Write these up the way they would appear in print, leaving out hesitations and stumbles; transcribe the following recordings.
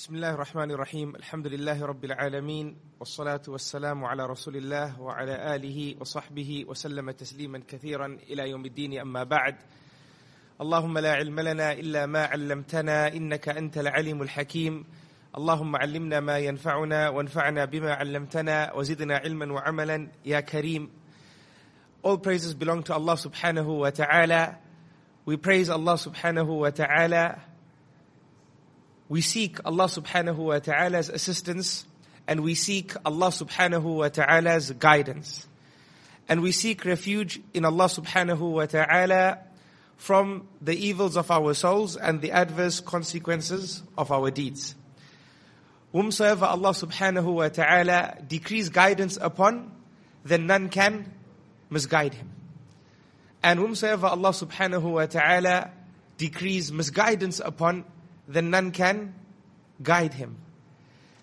Bismillah ar-Rahman ar-Rahim. Alhamdulillahi Rabbil Alameen. Wassalatu wassalamu ala Rasulillah wa ala alihi wa sahbihi wa sallama tasliman kathiran ila yawmiddin amma ba'd. Allahumma la ilma lana illa ma 'allamtana innaka antal alimul hakim. Allahumma 'allimna ma yanfa'una wanfa'na bima 'allamtana wa zidna 'ilman wa 'amalan ya Kareem. All praises belong to Allah subhanahu wa ta'ala. We praise Allah subhanahu wa ta'ala. We seek Allah subhanahu wa ta'ala's assistance, and we seek Allah subhanahu wa ta'ala's guidance. And we seek refuge in Allah subhanahu wa ta'ala from the evils of our souls and the adverse consequences of our deeds. Whomsoever Allah subhanahu wa ta'ala decrees guidance upon, then none can misguide him. And whomsoever Allah subhanahu wa ta'ala decrees misguidance upon, then none can guide him.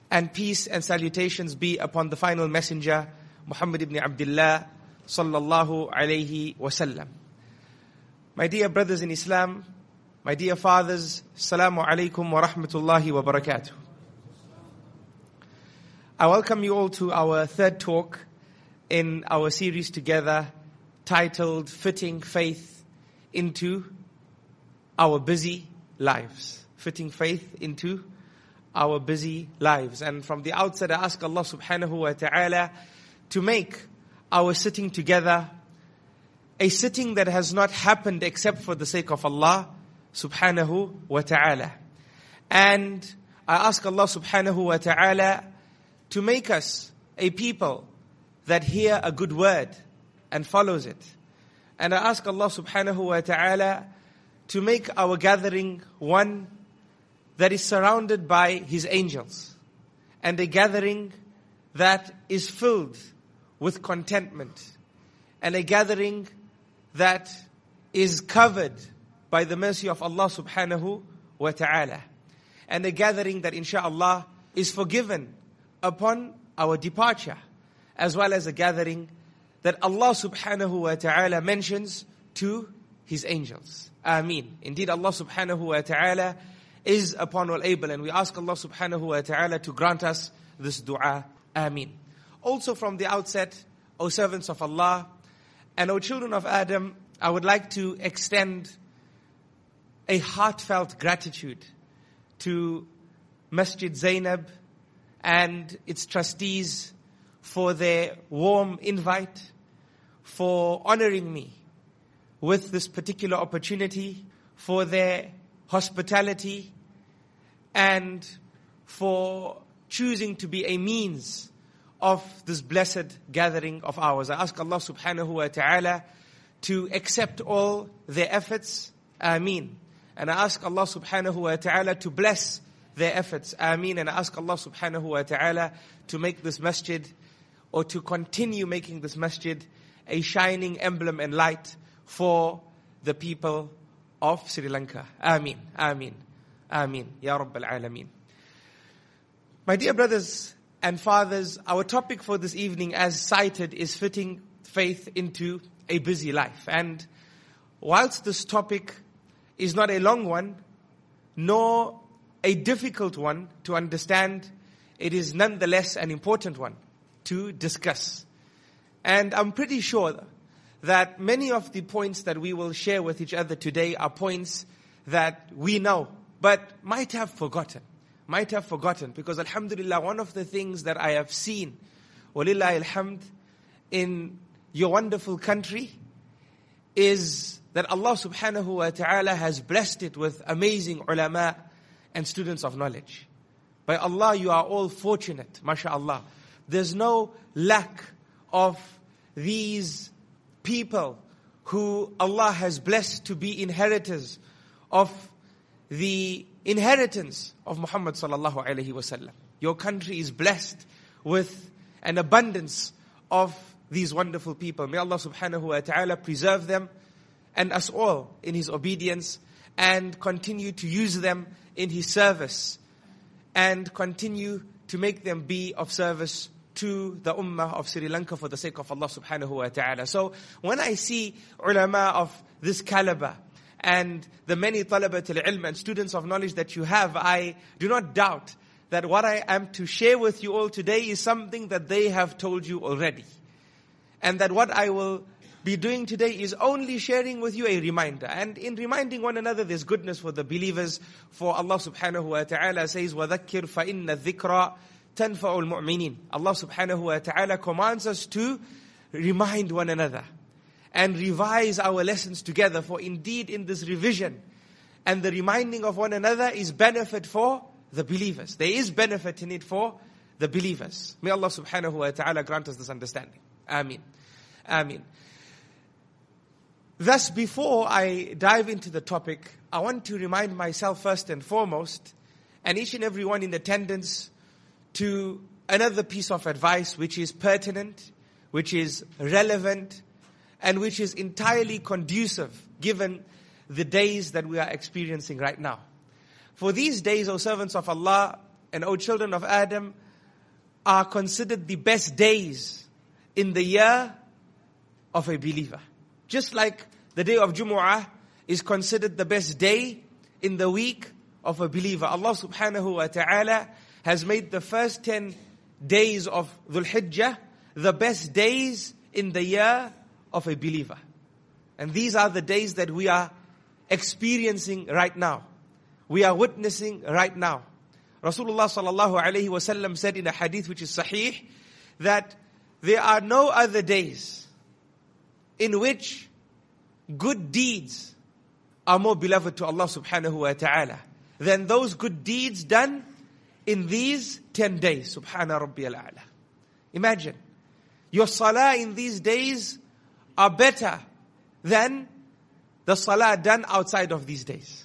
And peace and salutations be upon the final messenger, Muhammad ibn Abdullah, sallallahu alayhi wasallam. My dear brothers in Islam, my dear fathers, assalamu alaykum wa rahmatullahi wa barakatuh. I welcome you all to our third talk in our series together, titled Fitting Faith into Our Busy Lives. Fitting faith into our busy lives. And from the outset, I ask Allah subhanahu wa ta'ala to make our sitting together a sitting that has not happened except for the sake of Allah subhanahu wa ta'ala. And I ask Allah subhanahu wa ta'ala to make us a people that hear a good word and follows it. And I ask Allah subhanahu wa ta'ala to make our gathering one that is surrounded by His angels, and a gathering that is filled with contentment, and a gathering that is covered by the mercy of Allah subhanahu wa ta'ala, and a gathering that insha'Allah is forgiven upon our departure, as well as a gathering that Allah subhanahu wa ta'ala mentions to His angels. Ameen. Indeed, Allah subhanahu wa ta'ala is upon all able, and we ask Allah subhanahu wa ta'ala to grant us this dua. Ameen. Also from the outset, O servants of Allah and O children of Adam, I would like to extend a heartfelt gratitude to Masjid Zainab and its trustees for their warm invite, for honoring me with this particular opportunity, for their hospitality, and for choosing to be a means of this blessed gathering of ours. I ask Allah subhanahu wa ta'ala to accept all their efforts. Ameen. And I ask Allah subhanahu wa ta'ala to bless their efforts. Ameen. And I ask Allah subhanahu wa ta'ala to make this masjid, or to continue making this masjid, a shining emblem and light for the people of Sri Lanka. Ameen, ameen, ameen. Ya Rabbal Alameen. My dear brothers and fathers, our topic for this evening, as cited, is fitting faith into a busy life. And whilst this topic is not a long one, nor a difficult one to understand, it is nonetheless an important one to discuss. And I'm pretty sure that many of the points that we will share with each other today are points that we know, but might have forgotten. Because alhamdulillah, one of the things that I have seen, walillahi alhamd, in your wonderful country, is that Allah subhanahu wa ta'ala has blessed it with amazing ulama and students of knowledge. By Allah, you are all fortunate, mashallah. There's no lack of these people who Allah has blessed to be inheritors of the inheritance of Muhammad sallallahu alayhi wasallam. Your country is blessed with an abundance of these wonderful people. May Allah subhanahu wa ta'ala preserve them and us all in His obedience, and continue to use them in His service, and continue to make them be of service to the ummah of Sri Lanka for the sake of Allah subhanahu wa ta'ala. So when I see ulama of this caliber and the many talabat al-ilm and students of knowledge that you have, I do not doubt that what I am to share with you all today is something that they have told you already. And that what I will be doing today is only sharing with you a reminder. And in reminding one another, there's goodness for the believers. For Allah subhanahu wa ta'ala says, وَذَكِّرْ فَإِنَّ الذِّكْرَ تَنْفَعُ الْمُؤْمِنِينَ. Allah subhanahu wa ta'ala commands us to remind one another and revise our lessons together. For indeed in this revision and the reminding of one another is benefit for the believers. There is benefit in it for the believers. May Allah subhanahu wa ta'ala grant us this understanding. Ameen. Ameen. Thus, before I dive into the topic, I want to remind myself first and foremost, and each and everyone in attendance, to another piece of advice which is pertinent, which is relevant, and which is entirely conducive given the days that we are experiencing right now. For these days, O servants of Allah and O children of Adam, are considered the best days in the year of a believer. Just like the day of Jumu'ah is considered the best day in the week of a believer. Allah subhanahu wa ta'ala has made the first 10 days of Dhul-Hijjah the best days in the year of a believer. And these are the days that we are experiencing right now. We are witnessing right now. Rasulullah sallallahu alayhi wa sallam said in a hadith which is sahih, that there are no other days in which good deeds are more beloved to Allah subhanahu wa ta'ala than those good deeds done in these 10 days. Subhana rabbiyal a'la. Imagine, your salah in these days are better than the salah done outside of these days.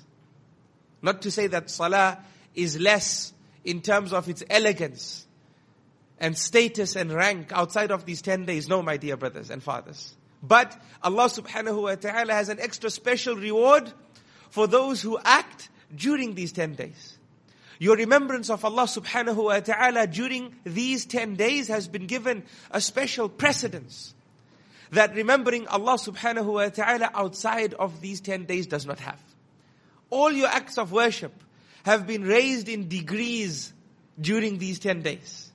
Not to say that salah is less in terms of its elegance and status and rank outside of these 10 days. No, my dear brothers and fathers. But Allah subhanahu wa ta'ala has an extra special reward for those who act during these 10 days. Your remembrance of Allah subhanahu wa ta'ala during these 10 days has been given a special precedence that remembering Allah subhanahu wa ta'ala outside of these 10 days does not have. All your acts of worship have been raised in degrees during these 10 days.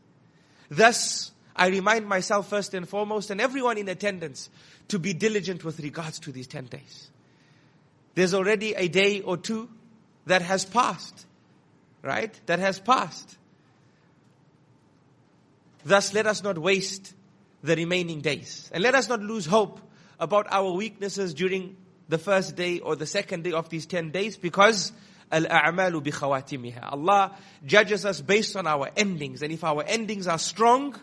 Thus, I remind myself first and foremost and everyone in attendance to be diligent with regards to these 10 days. There's already a day or two that has passed, right? That has passed. Thus, let us not waste the remaining days. And let us not lose hope about our weaknesses during the first day or the second day of these 10 days, because al-a'malu bi khawatimiha. Allah judges us based on our endings. And if our endings are strong,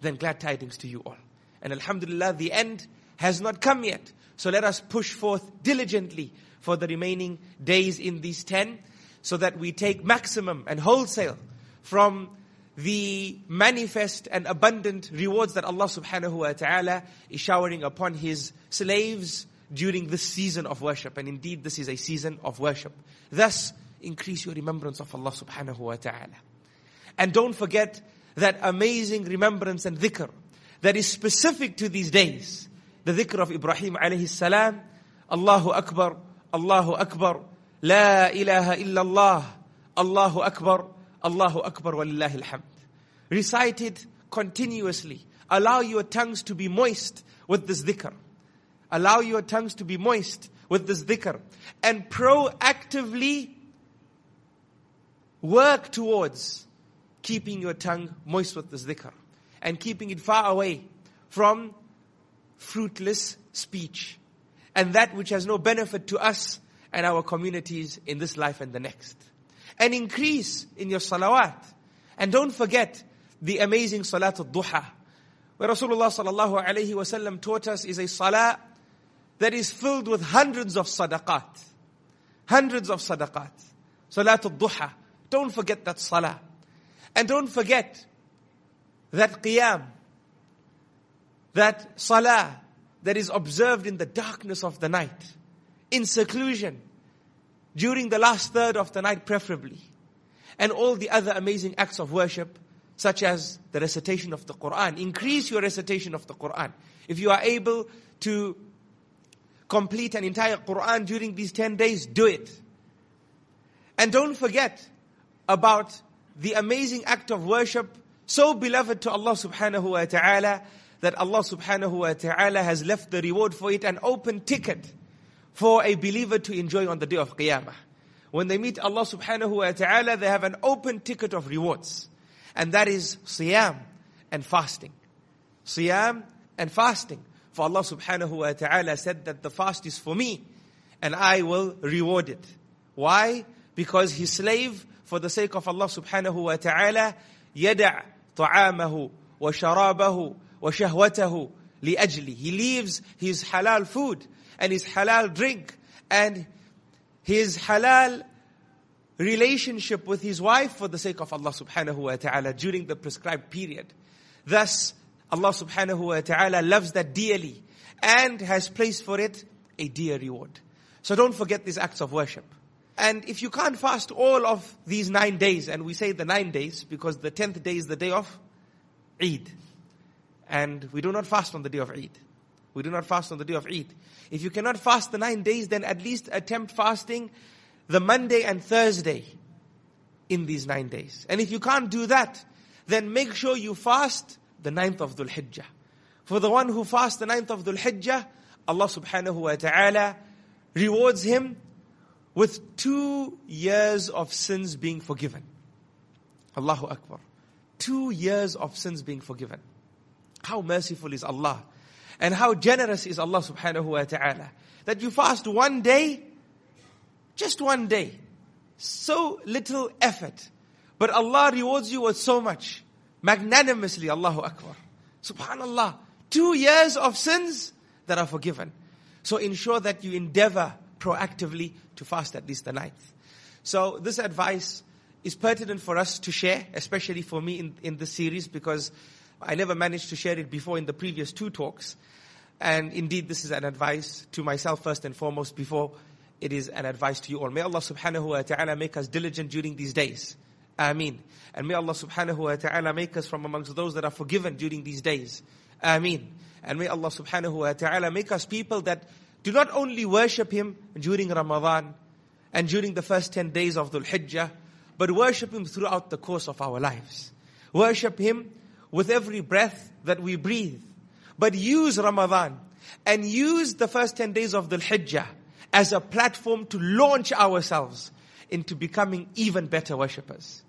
then glad tidings to you all. And alhamdulillah, the end has not come yet. So let us push forth diligently for the remaining days in these 10, so that we take maximum and wholesale from the manifest and abundant rewards that Allah subhanahu wa ta'ala is showering upon His slaves during this season of worship. And indeed, this is a season of worship. Thus, increase your remembrance of Allah subhanahu wa ta'ala. And don't forget that amazing remembrance and dhikr that is specific to these days. The dhikr of Ibrahim alayhi salam. Allahu Akbar, Allahu Akbar, La ilaha illallah, Allahu Akbar, Allahu Akbar, walillahi alhamd. Recite it continuously. Allow your tongues to be moist with this dhikr. Allow your tongues to be moist with this dhikr. And proactively work towards keeping your tongue moist with this dhikr and keeping it far away from fruitless speech and that which has no benefit to us and our communities in this life and the next. And increase in your salawat. And don't forget the amazing Salatul Duha, where Rasulullah sallallahu alayhi wa sallam taught us is a salah that is filled with hundreds of sadaqat. Hundreds of sadaqat. Salatul Duha. Don't forget that salah. And don't forget that qiyam, that salah that is observed in the darkness of the night, in seclusion, during the last third of the night preferably. And all the other amazing acts of worship, such as the recitation of the Qur'an. Increase your recitation of the Qur'an. If you are able to complete an entire Qur'an during these 10 days, do it. And don't forget about the amazing act of worship, so beloved to Allah subhanahu wa ta'ala, that Allah subhanahu wa ta'ala has left the reward for it an open ticket for a believer to enjoy on the day of Qiyamah. When they meet Allah subhanahu wa ta'ala, they have an open ticket of rewards. And that is siyam and fasting. Siyam and fasting. For Allah subhanahu wa ta'ala said that the fast is for me and I will reward it. Why? Because his slave, for the sake of Allah subhanahu wa ta'ala, yada' ta'amahu wa sharabahu wa shahwatahu liajli. He leaves his halal food and his halal drink and his halal relationship with his wife for the sake of Allah subhanahu wa ta'ala during the prescribed period. Thus, Allah subhanahu wa ta'ala loves that dearly and has placed for it a dear reward. So don't forget these acts of worship. And if you can't fast all of these 9 days, and we say the 9 days because the 10th day is the day of Eid. And we do not fast on the day of Eid. We do not fast on the day of Eid. If you cannot fast the 9 days, then at least attempt fasting the Monday and Thursday in these 9 days. And if you can't do that, then make sure you fast the 9th of Dhul-Hijjah. For the one who fasts the 9th of Dhul-Hijjah, Allah subhanahu wa ta'ala rewards him with 2 years of sins being forgiven. Allahu Akbar. 2 years of sins being forgiven. How merciful is Allah. And how generous is Allah subhanahu wa ta'ala. That you fast 1 day, just 1 day. So little effort. But Allah rewards you with so much. Magnanimously, Allahu Akbar. Subhanallah. 2 years of sins that are forgiven. So ensure that you endeavor proactively to fast at least the 9th. So this advice is pertinent for us to share, especially for me in this series, because I never managed to share it before in the previous 2 talks. And indeed, this is an advice to myself first and foremost before it is an advice to you all. May Allah subhanahu wa ta'ala make us diligent during these days. Ameen. And may Allah subhanahu wa ta'ala make us from amongst those that are forgiven during these days. Ameen. And may Allah subhanahu wa ta'ala make us people that do not only worship Him during Ramadan and during the first 10 days of Dhul Hijjah, but worship Him throughout the course of our lives. Worship Him with every breath that we breathe. But use Ramadan and use the first 10 days of Dhul Hijjah as a platform to launch ourselves into becoming even better worshippers.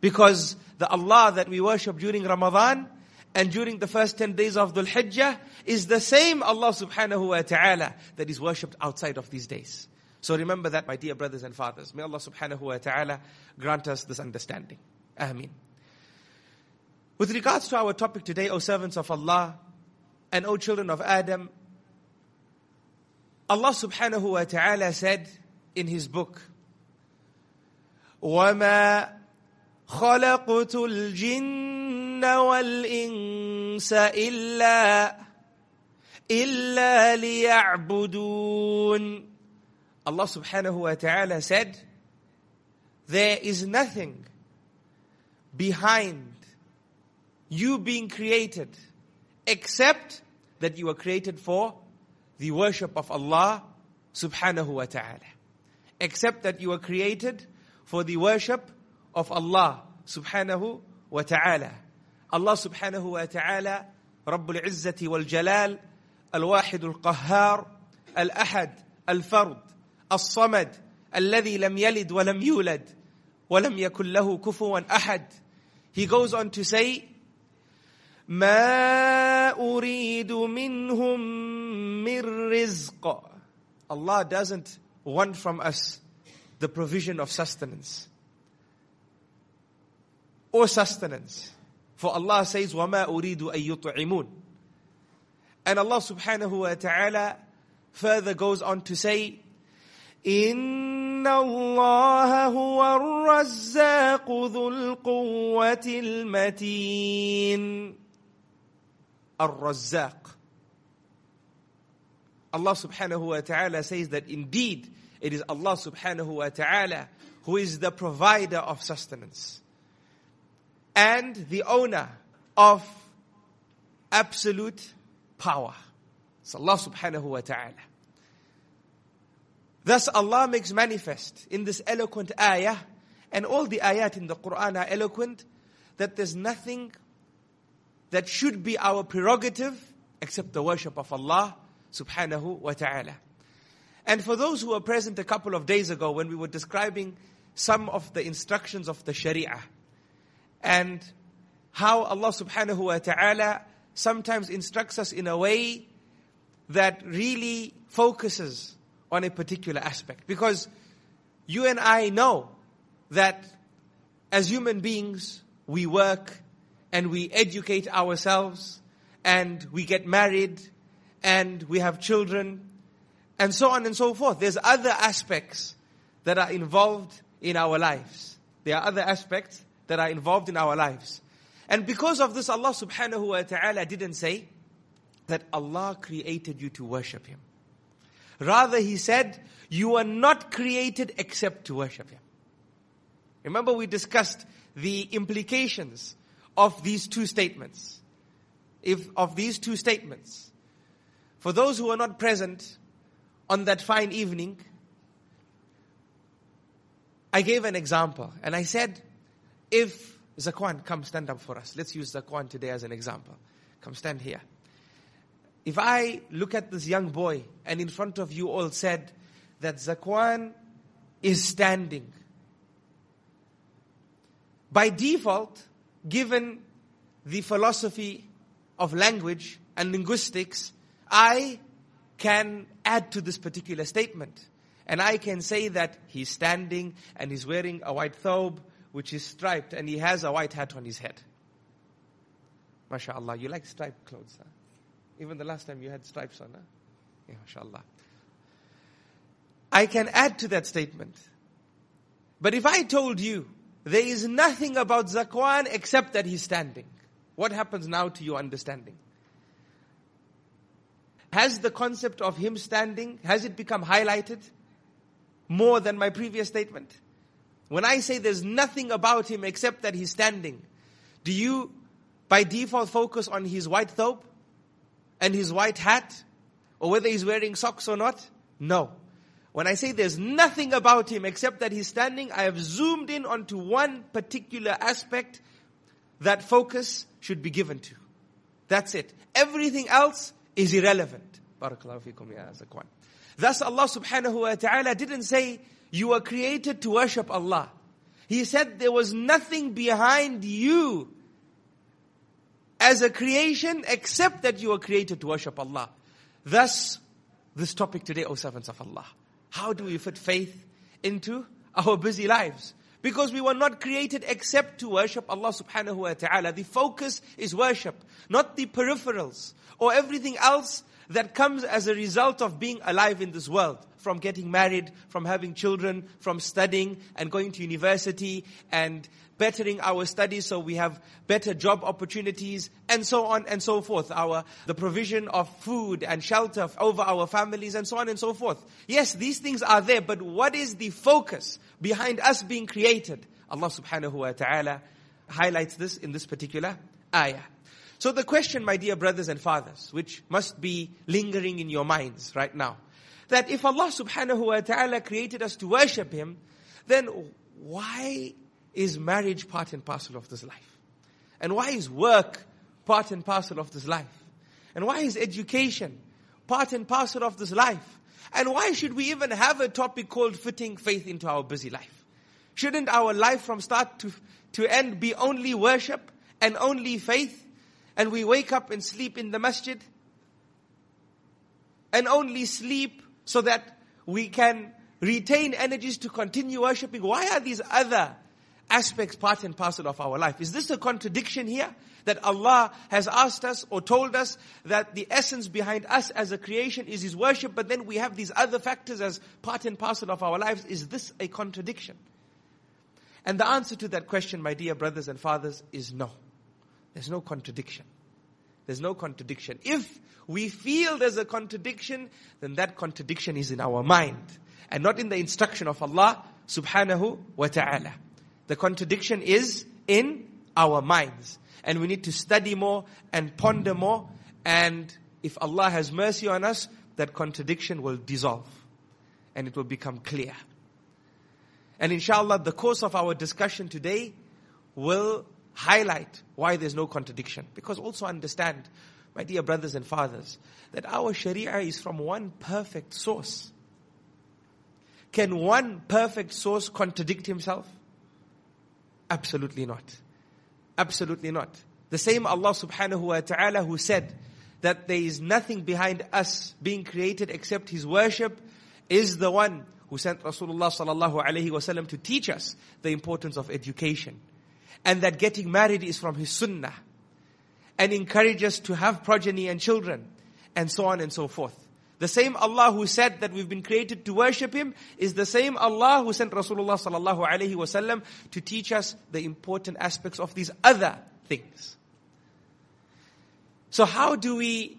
Because the Allah that we worship during Ramadan and during the first 10 days of Dhul Hijjah is the same Allah subhanahu wa ta'ala that is worshipped outside of these days. So remember that, my dear brothers and fathers. May Allah subhanahu wa ta'ala grant us this understanding. Ameen. With regards to our topic today, O servants of Allah and O children of Adam, Allah subhanahu wa ta'ala said in His book, وَمَا خَلَقْتُ الْجِنَّ وَالْإِنسَ إِلَّا لِيَعْبُدُونَ. Allah subhanahu wa ta'ala said, there is nothing behind you being created except that you are created for the worship of Allah subhanahu wa ta'ala. Except that you are created for the worship of Allah subhanahu wa ta'ala. Allah subhanahu wa ta'ala, Rabbul Izzati wal Jalal, Al-Wahid al-Qahhar, Al-Ahad, Al-Fard, Al-Samad, Alladhi lam yalid wa lam yulad, wa lam yakul lahu kufuwan ahad. He goes on to say, مَا أُرِيدُ مِنْهُمْ مِنْ رِزْقٍ. Allah doesn't want from us the provision of sustenance. Or sustenance. For Allah says, وَمَا أُرِيدُ أَن يُطْعِمُونَ. And Allah subhanahu wa ta'ala further goes on to say, إِنَّ اللَّهَ هُوَ الرَّزَّاقُ ذُو الْقُوَّةِ الْمَتِينَ. الرَّزَّاقُ. Allah subhanahu wa ta'ala says that indeed, it is Allah subhanahu wa ta'ala who is the provider of sustenance and the owner of absolute power. It's Allah subhanahu wa ta'ala. Thus Allah makes manifest in this eloquent ayah And all the ayat in the Quran are eloquent that there's nothing that should be our prerogative except the worship of Allah subhanahu wa ta'ala. And for those who were present a couple of days ago when we were describing some of the instructions of the Sharia and how Allah subhanahu wa ta'ala sometimes instructs us in a way that really focuses on a particular aspect. Because you and I know that as human beings, we work and we educate ourselves and we get married and we have children and so on and so forth. There's other aspects that are involved in our lives. And because of this, Allah subhanahu wa ta'ala didn't say that Allah created you to worship Him. Rather, He said, you are not created except to worship Him. Remember, we discussed the implications of these two statements. For those who are not present on that fine evening, I gave an example. And I said, if Zakwan, come stand up for us. Let's use Zakwan today as an example. Come stand here. If I look at this young boy and in front of you all said that Zakwan is standing, by default, given the philosophy of language and linguistics, I can add to this particular statement. And I can say that he's standing and he's wearing a white thawb, which is striped, and he has a white hat on his head. MashaAllah, you like striped clothes, huh? Even the last time you had stripes on, huh? Yeah, mashallah. I can add to that statement. But if I told you, there is nothing about Zakwan except that he's standing, what happens now to your understanding? Has the concept of him standing, has it become highlighted more than my previous statement? When I say there's nothing about him except that he's standing, do you by default focus on his white thobe and his white hat, or whether he's wearing socks or not? No. When I say there's nothing about him except that he's standing, I have zoomed in onto one particular aspect that focus should be given to. That's it. Everything else is irrelevant. Barakallahu feekum ya Zakwan. Thus Allah subhanahu wa ta'ala didn't say, you were created to worship Allah. He said there was nothing behind you as a creation except that you were created to worship Allah. Thus, this topic today, O servants of Allah. How do we fit faith into our busy lives? Because we were not created except to worship Allah subhanahu wa ta'ala. The focus is worship, not the peripherals or everything else that comes as a result of being alive in this world. From getting married, from having children, from studying and going to university and bettering our studies so we have better job opportunities and so on and so forth. The provision of food and shelter over our families and so on and so forth. Yes, these things are there, but what is the focus behind us being created? Allah subhanahu wa ta'ala highlights this in this particular ayah. So the question, my dear brothers and fathers, which must be lingering in your minds right now, that if Allah subhanahu wa ta'ala created us to worship Him, then why is marriage part and parcel of this life? And why is work part and parcel of this life? And why is education part and parcel of this life? And why should we even have a topic called fitting faith into our busy life? Shouldn't our life from start to end be only worship and only faith? And we wake up and sleep in the masjid and only sleep so that we can retain energies to continue worshipping. Why are these other aspects part and parcel of our life? Is this a contradiction here? That Allah has asked us or told us that the essence behind us as a creation is His worship, but then we have these other factors as part and parcel of our lives. Is this a contradiction? And the answer to that question, my dear brothers and fathers, is no. There's no contradiction. If we feel there's a contradiction, then that contradiction is in our mind and not in the instruction of Allah subhanahu wa ta'ala. The contradiction is in our minds. And we need to study more and ponder more. And if Allah has mercy on us, that contradiction will dissolve and it will become clear. And inshallah, the course of our discussion today will highlight why there's no contradiction. Because also understand, my dear brothers and fathers, that our Sharia is from one perfect source. Can one perfect source contradict himself? Absolutely not. Absolutely not. The same Allah subhanahu wa ta'ala who said that there is nothing behind us being created except His worship is the one who sent Rasulullah sallallahu alayhi wa sallam to teach us the importance of education. And that getting married is from His sunnah. And encourage us to have progeny and children. And so on and so forth. The same Allah who said that we've been created to worship Him is the same Allah who sent Rasulullah sallallahu alayhi wa sallam to teach us the important aspects of these other things. So how do we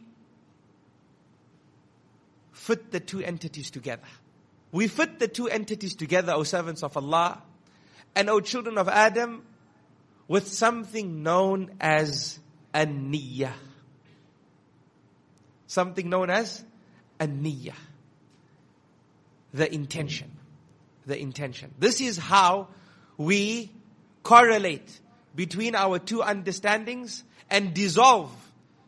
fit the two entities together? We fit the two entities together, O servants of Allah, and O children of Adam, with something known as an-niyyah. Something known as an-niyyah. The intention. The intention. This is how we correlate between our two understandings and dissolve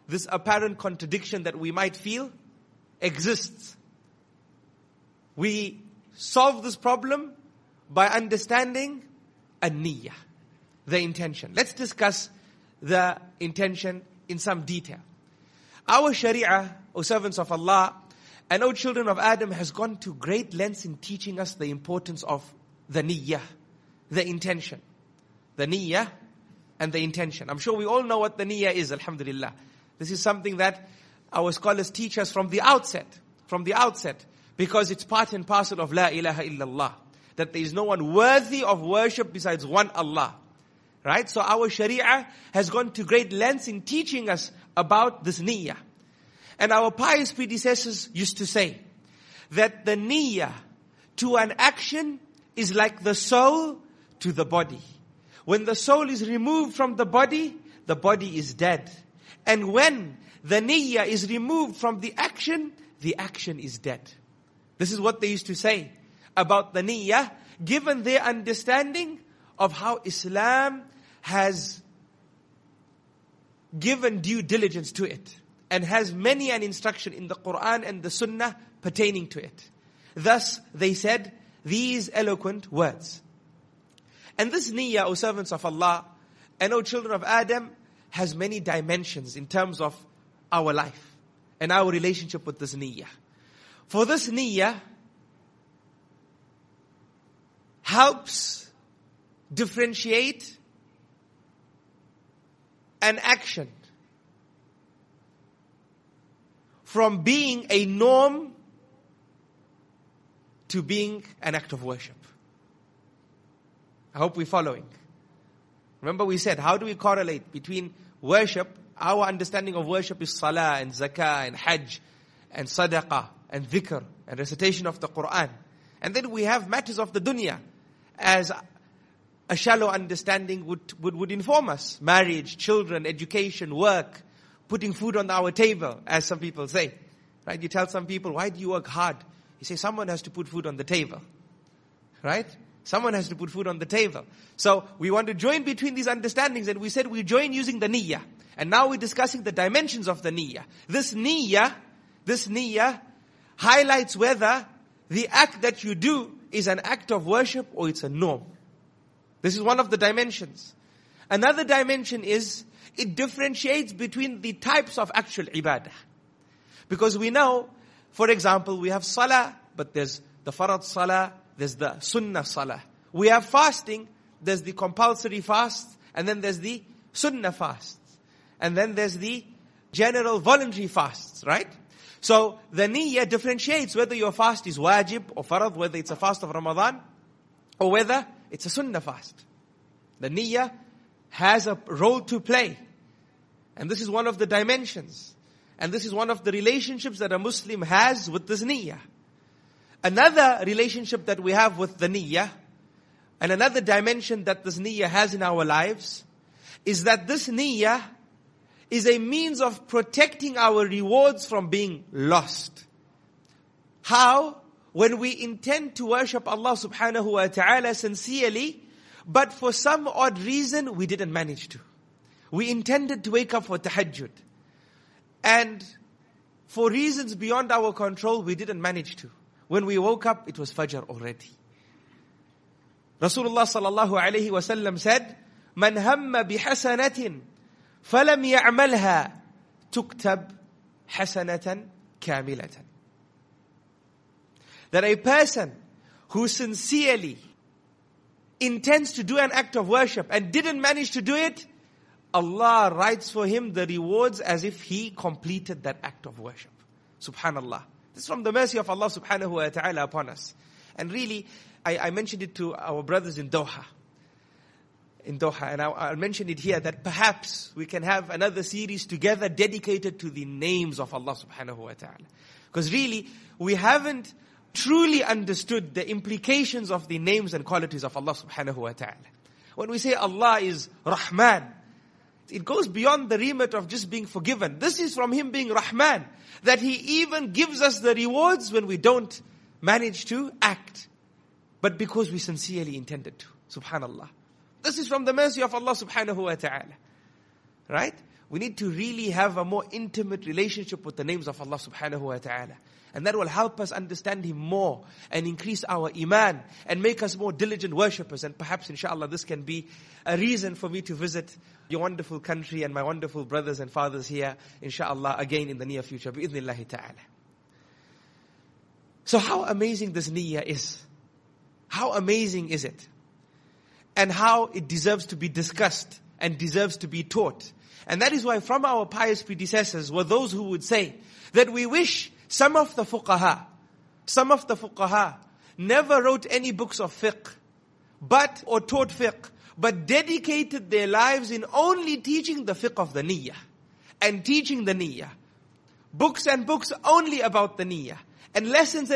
this apparent contradiction that we might feel exists. We solve this problem by understanding an-niyyah, the intention. Let's discuss the intention in some detail. Our Sharia, O servants of Allah, and O children of Adam, has gone to great lengths in teaching us the importance of the niyyah, the intention. The niyyah and the intention. I'm sure we all know what the niyyah is, alhamdulillah. This is something that our scholars teach us from the outset. From the outset. Because it's part and parcel of La ilaha illallah. That there is no one worthy of worship besides one Allah. Right? So our Sharia has gone to great lengths in teaching us about this niyyah. And our pious predecessors used to say that the niyyah to an action is like the soul to the body. When the soul is removed from the body is dead. And when the niyyah is removed from the action is dead. This is what they used to say about the niyyah, given their understanding of how Islam has given due diligence to it and has many an instruction in the Quran and the Sunnah pertaining to it. Thus, they said these eloquent words. And this niyyah, O servants of Allah, and O children of Adam, has many dimensions in terms of our life and our relationship with this niyyah. For this niyyah helps differentiate an action from being a norm to being an act of worship. I hope we're following. Remember we said, how do we correlate between worship? Our understanding of worship is salah and zakah and hajj and sadaqah and dhikr and recitation of the Quran. And then we have matters of the dunya, as a shallow understanding would inform us. Marriage, children, education, work, putting food on our table, as some people say. Right? You tell some people, why do you work hard? You say, someone has to put food on the table. Right? Someone has to put food on the table. So we want to join between these understandings, and we said we join using the niyyah. And now we're discussing the dimensions of the niyyah. This niyyah highlights whether the act that you do is an act of worship or it's a norm. This is one of the dimensions. Another dimension is, it differentiates between the types of actual ibadah. Because we know, for example, we have salah, but there's the farad salah, there's the sunnah salah. We have fasting, there's the compulsory fast, and then there's the sunnah fast. And then there's the general voluntary fasts, right? So the niyyah differentiates whether your fast is wajib or farad, whether it's a fast of Ramadan, or whether it's a sunnah fast. The niyyah has a role to play. And this is one of the dimensions. And this is one of the relationships that a Muslim has with this niyyah. Another relationship that we have with the niyyah, and another dimension that this niyyah has in our lives, is that this niyyah is a means of protecting our rewards from being lost. How? when we intend to worship Allah subhanahu wa ta'ala sincerely, but for some odd reason we didn't manage to. We intended to wake up for tahajjud, and for reasons beyond our control, we didn't manage to. When we woke up, it was Fajr already. Rasulullah sallallahu alayhi wa sallam said, "Man hamma bihasanatin falam ya'malha tuktab hasanatan kamilatan." That a person who sincerely intends to do an act of worship and didn't manage to do it, Allah writes for him the rewards as if he completed that act of worship. Subhanallah. This is from the mercy of Allah subhanahu wa ta'ala upon us. And really, I mentioned it to our brothers in Doha. And I'll mention it here, that perhaps we can have another series together dedicated to the names of Allah subhanahu wa ta'ala. Because really, we haven't truly understood the implications of the names and qualities of Allah subhanahu wa ta'ala. When we say Allah is Rahman, it goes beyond the remit of just being forgiven. This is from Him being Rahman, that He even gives us the rewards when we don't manage to act, but because we sincerely intended to. Subhanallah. This is from the mercy of Allah subhanahu wa ta'ala. Right? We need to really have a more intimate relationship with the names of Allah subhanahu wa ta'ala. And that will help us understand Him more and increase our iman and make us more diligent worshippers. And perhaps inshaAllah this can be a reason for me to visit your wonderful country and my wonderful brothers and fathers here inshaAllah again in the near future. Bi-idhnillahi ta'ala. So how amazing this niyyah is. How amazing is it? And how it deserves to be discussed and deserves to be taught. And that is why from our pious predecessors were those who would say that we wish some of the fuqaha never wrote any books of fiqh, or taught fiqh, but dedicated their lives in only teaching the fiqh of the niyyah, and teaching the niyyah. Books and books only about the niyyah, and lessons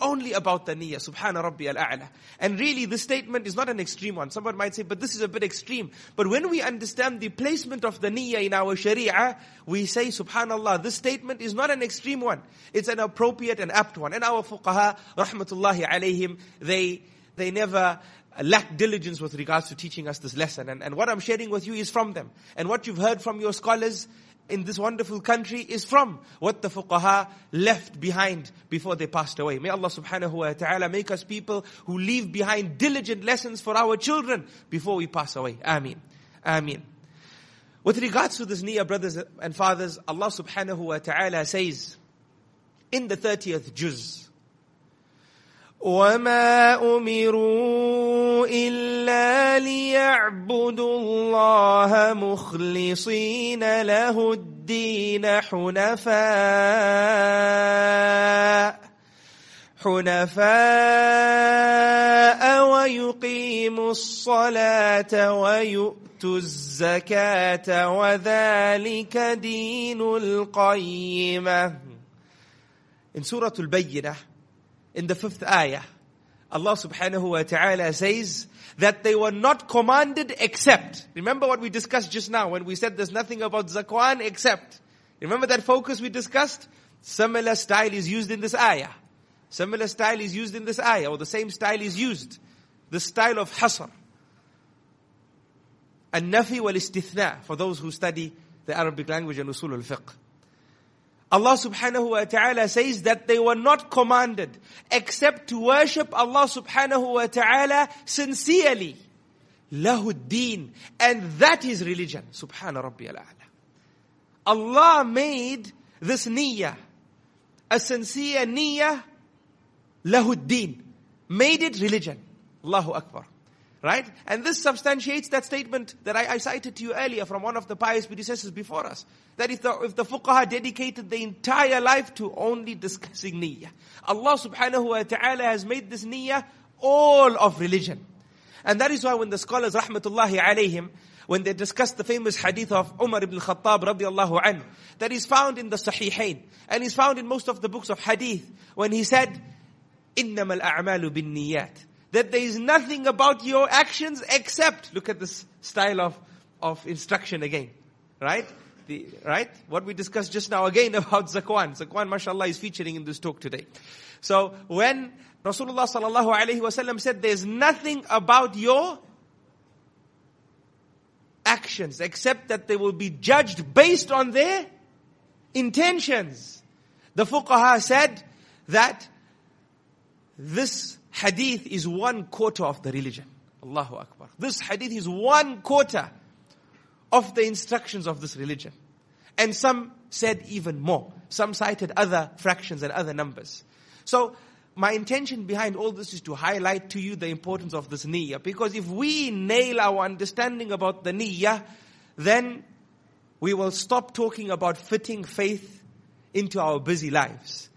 only about the niyyah. Subhana Rabbi al-A'la. And really this statement is not an extreme one. Someone might say, but this is a bit extreme. But when we understand the placement of the niyyah in our sharia, we say, subhanallah, this statement is not an extreme one. It's an appropriate and apt one. And our fuqaha, rahmatullahi alayhim, they never lack diligence with regards to teaching us this lesson. And what I'm sharing with you is from them. And what you've heard from your scholars in this wonderful country is from what the fuqaha left behind before they passed away. May Allah subhanahu wa ta'ala make us people who leave behind diligent lessons for our children before we pass away. Ameen. Ameen. With regards to this niyyah, brothers and fathers, Allah subhanahu wa ta'ala says in the 30th juz, وَمَا أُمِرُوا إِلَّا لِيَعْبُدُوا اللَّهَ مُخْلِصِينَ لَهُ الدِّينَ حُنَفَاءَ وَيُقِيمُوا الصَّلَاةَ وَيُؤْتُوا الزَّكَاةَ وَذَلِكَ دِينُ الْقَيِّمَةِ. In Surah Al-Bayyinah, in the 5th ayah, Allah subhanahu wa ta'ala says that they were not commanded except. Remember what we discussed just now when we said there's nothing about Zakwan except. Remember that focus we discussed? Similar style is used in this ayah. Or the same style is used. The style of hasr. An-nafi wal-istithna, for those who study the Arabic language and usul al-fiqh. Allah subhanahu wa ta'ala says that they were not commanded except to worship Allah subhanahu wa ta'ala sincerely. Lahu ad-deen. And that is religion. Subhana Rabbi al-A'la. Allah made this niyyah, a sincere niyyah, lahu ad-deen. Made it religion. Allahu Akbar. Right? And this substantiates that statement that I cited to you earlier from one of the pious predecessors before us. That if the fuqaha dedicated the entire life to only discussing niyyah, Allah subhanahu wa ta'ala has made this niyyah all of religion. And that is why when the scholars, rahmatullahi alayhim, when they discuss the famous hadith of Umar ibn al-Khattab radiallahu anhu, that is found in the Sahihain, and is found in most of the books of hadith, when he said, إِنَّمَا الْأَعْمَالُ بِالنِّيَّاتِ, that there is nothing about your actions except, look at this style of instruction again, right? right? What we discussed just now again about Zakwan. Zakwan, mashallah, is featuring in this talk today. So when Rasulullah sallallahu alaihi wasallam said, there's nothing about your actions except that they will be judged based on their intentions. The fuqaha said that this hadith is 1/4 of the religion. Allahu Akbar. This hadith is 1/4 of the instructions of this religion. And some said even more. Some cited other fractions and other numbers. So my intention behind all this is to highlight to you the importance of this niyyah. Because if we nail our understanding about the niyyah, then we will stop talking about fitting faith into our busy lives.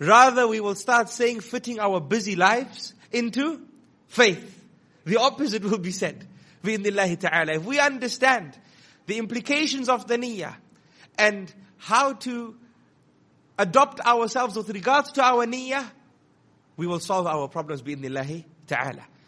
Rather, we will start saying fitting our busy lives into faith. The opposite will be said. Bi'idhnillahi ta'ala. If we understand the implications of the niyyah and how to adopt ourselves with regards to our niyyah, we will solve our problems bi'idhnillahi ta'ala.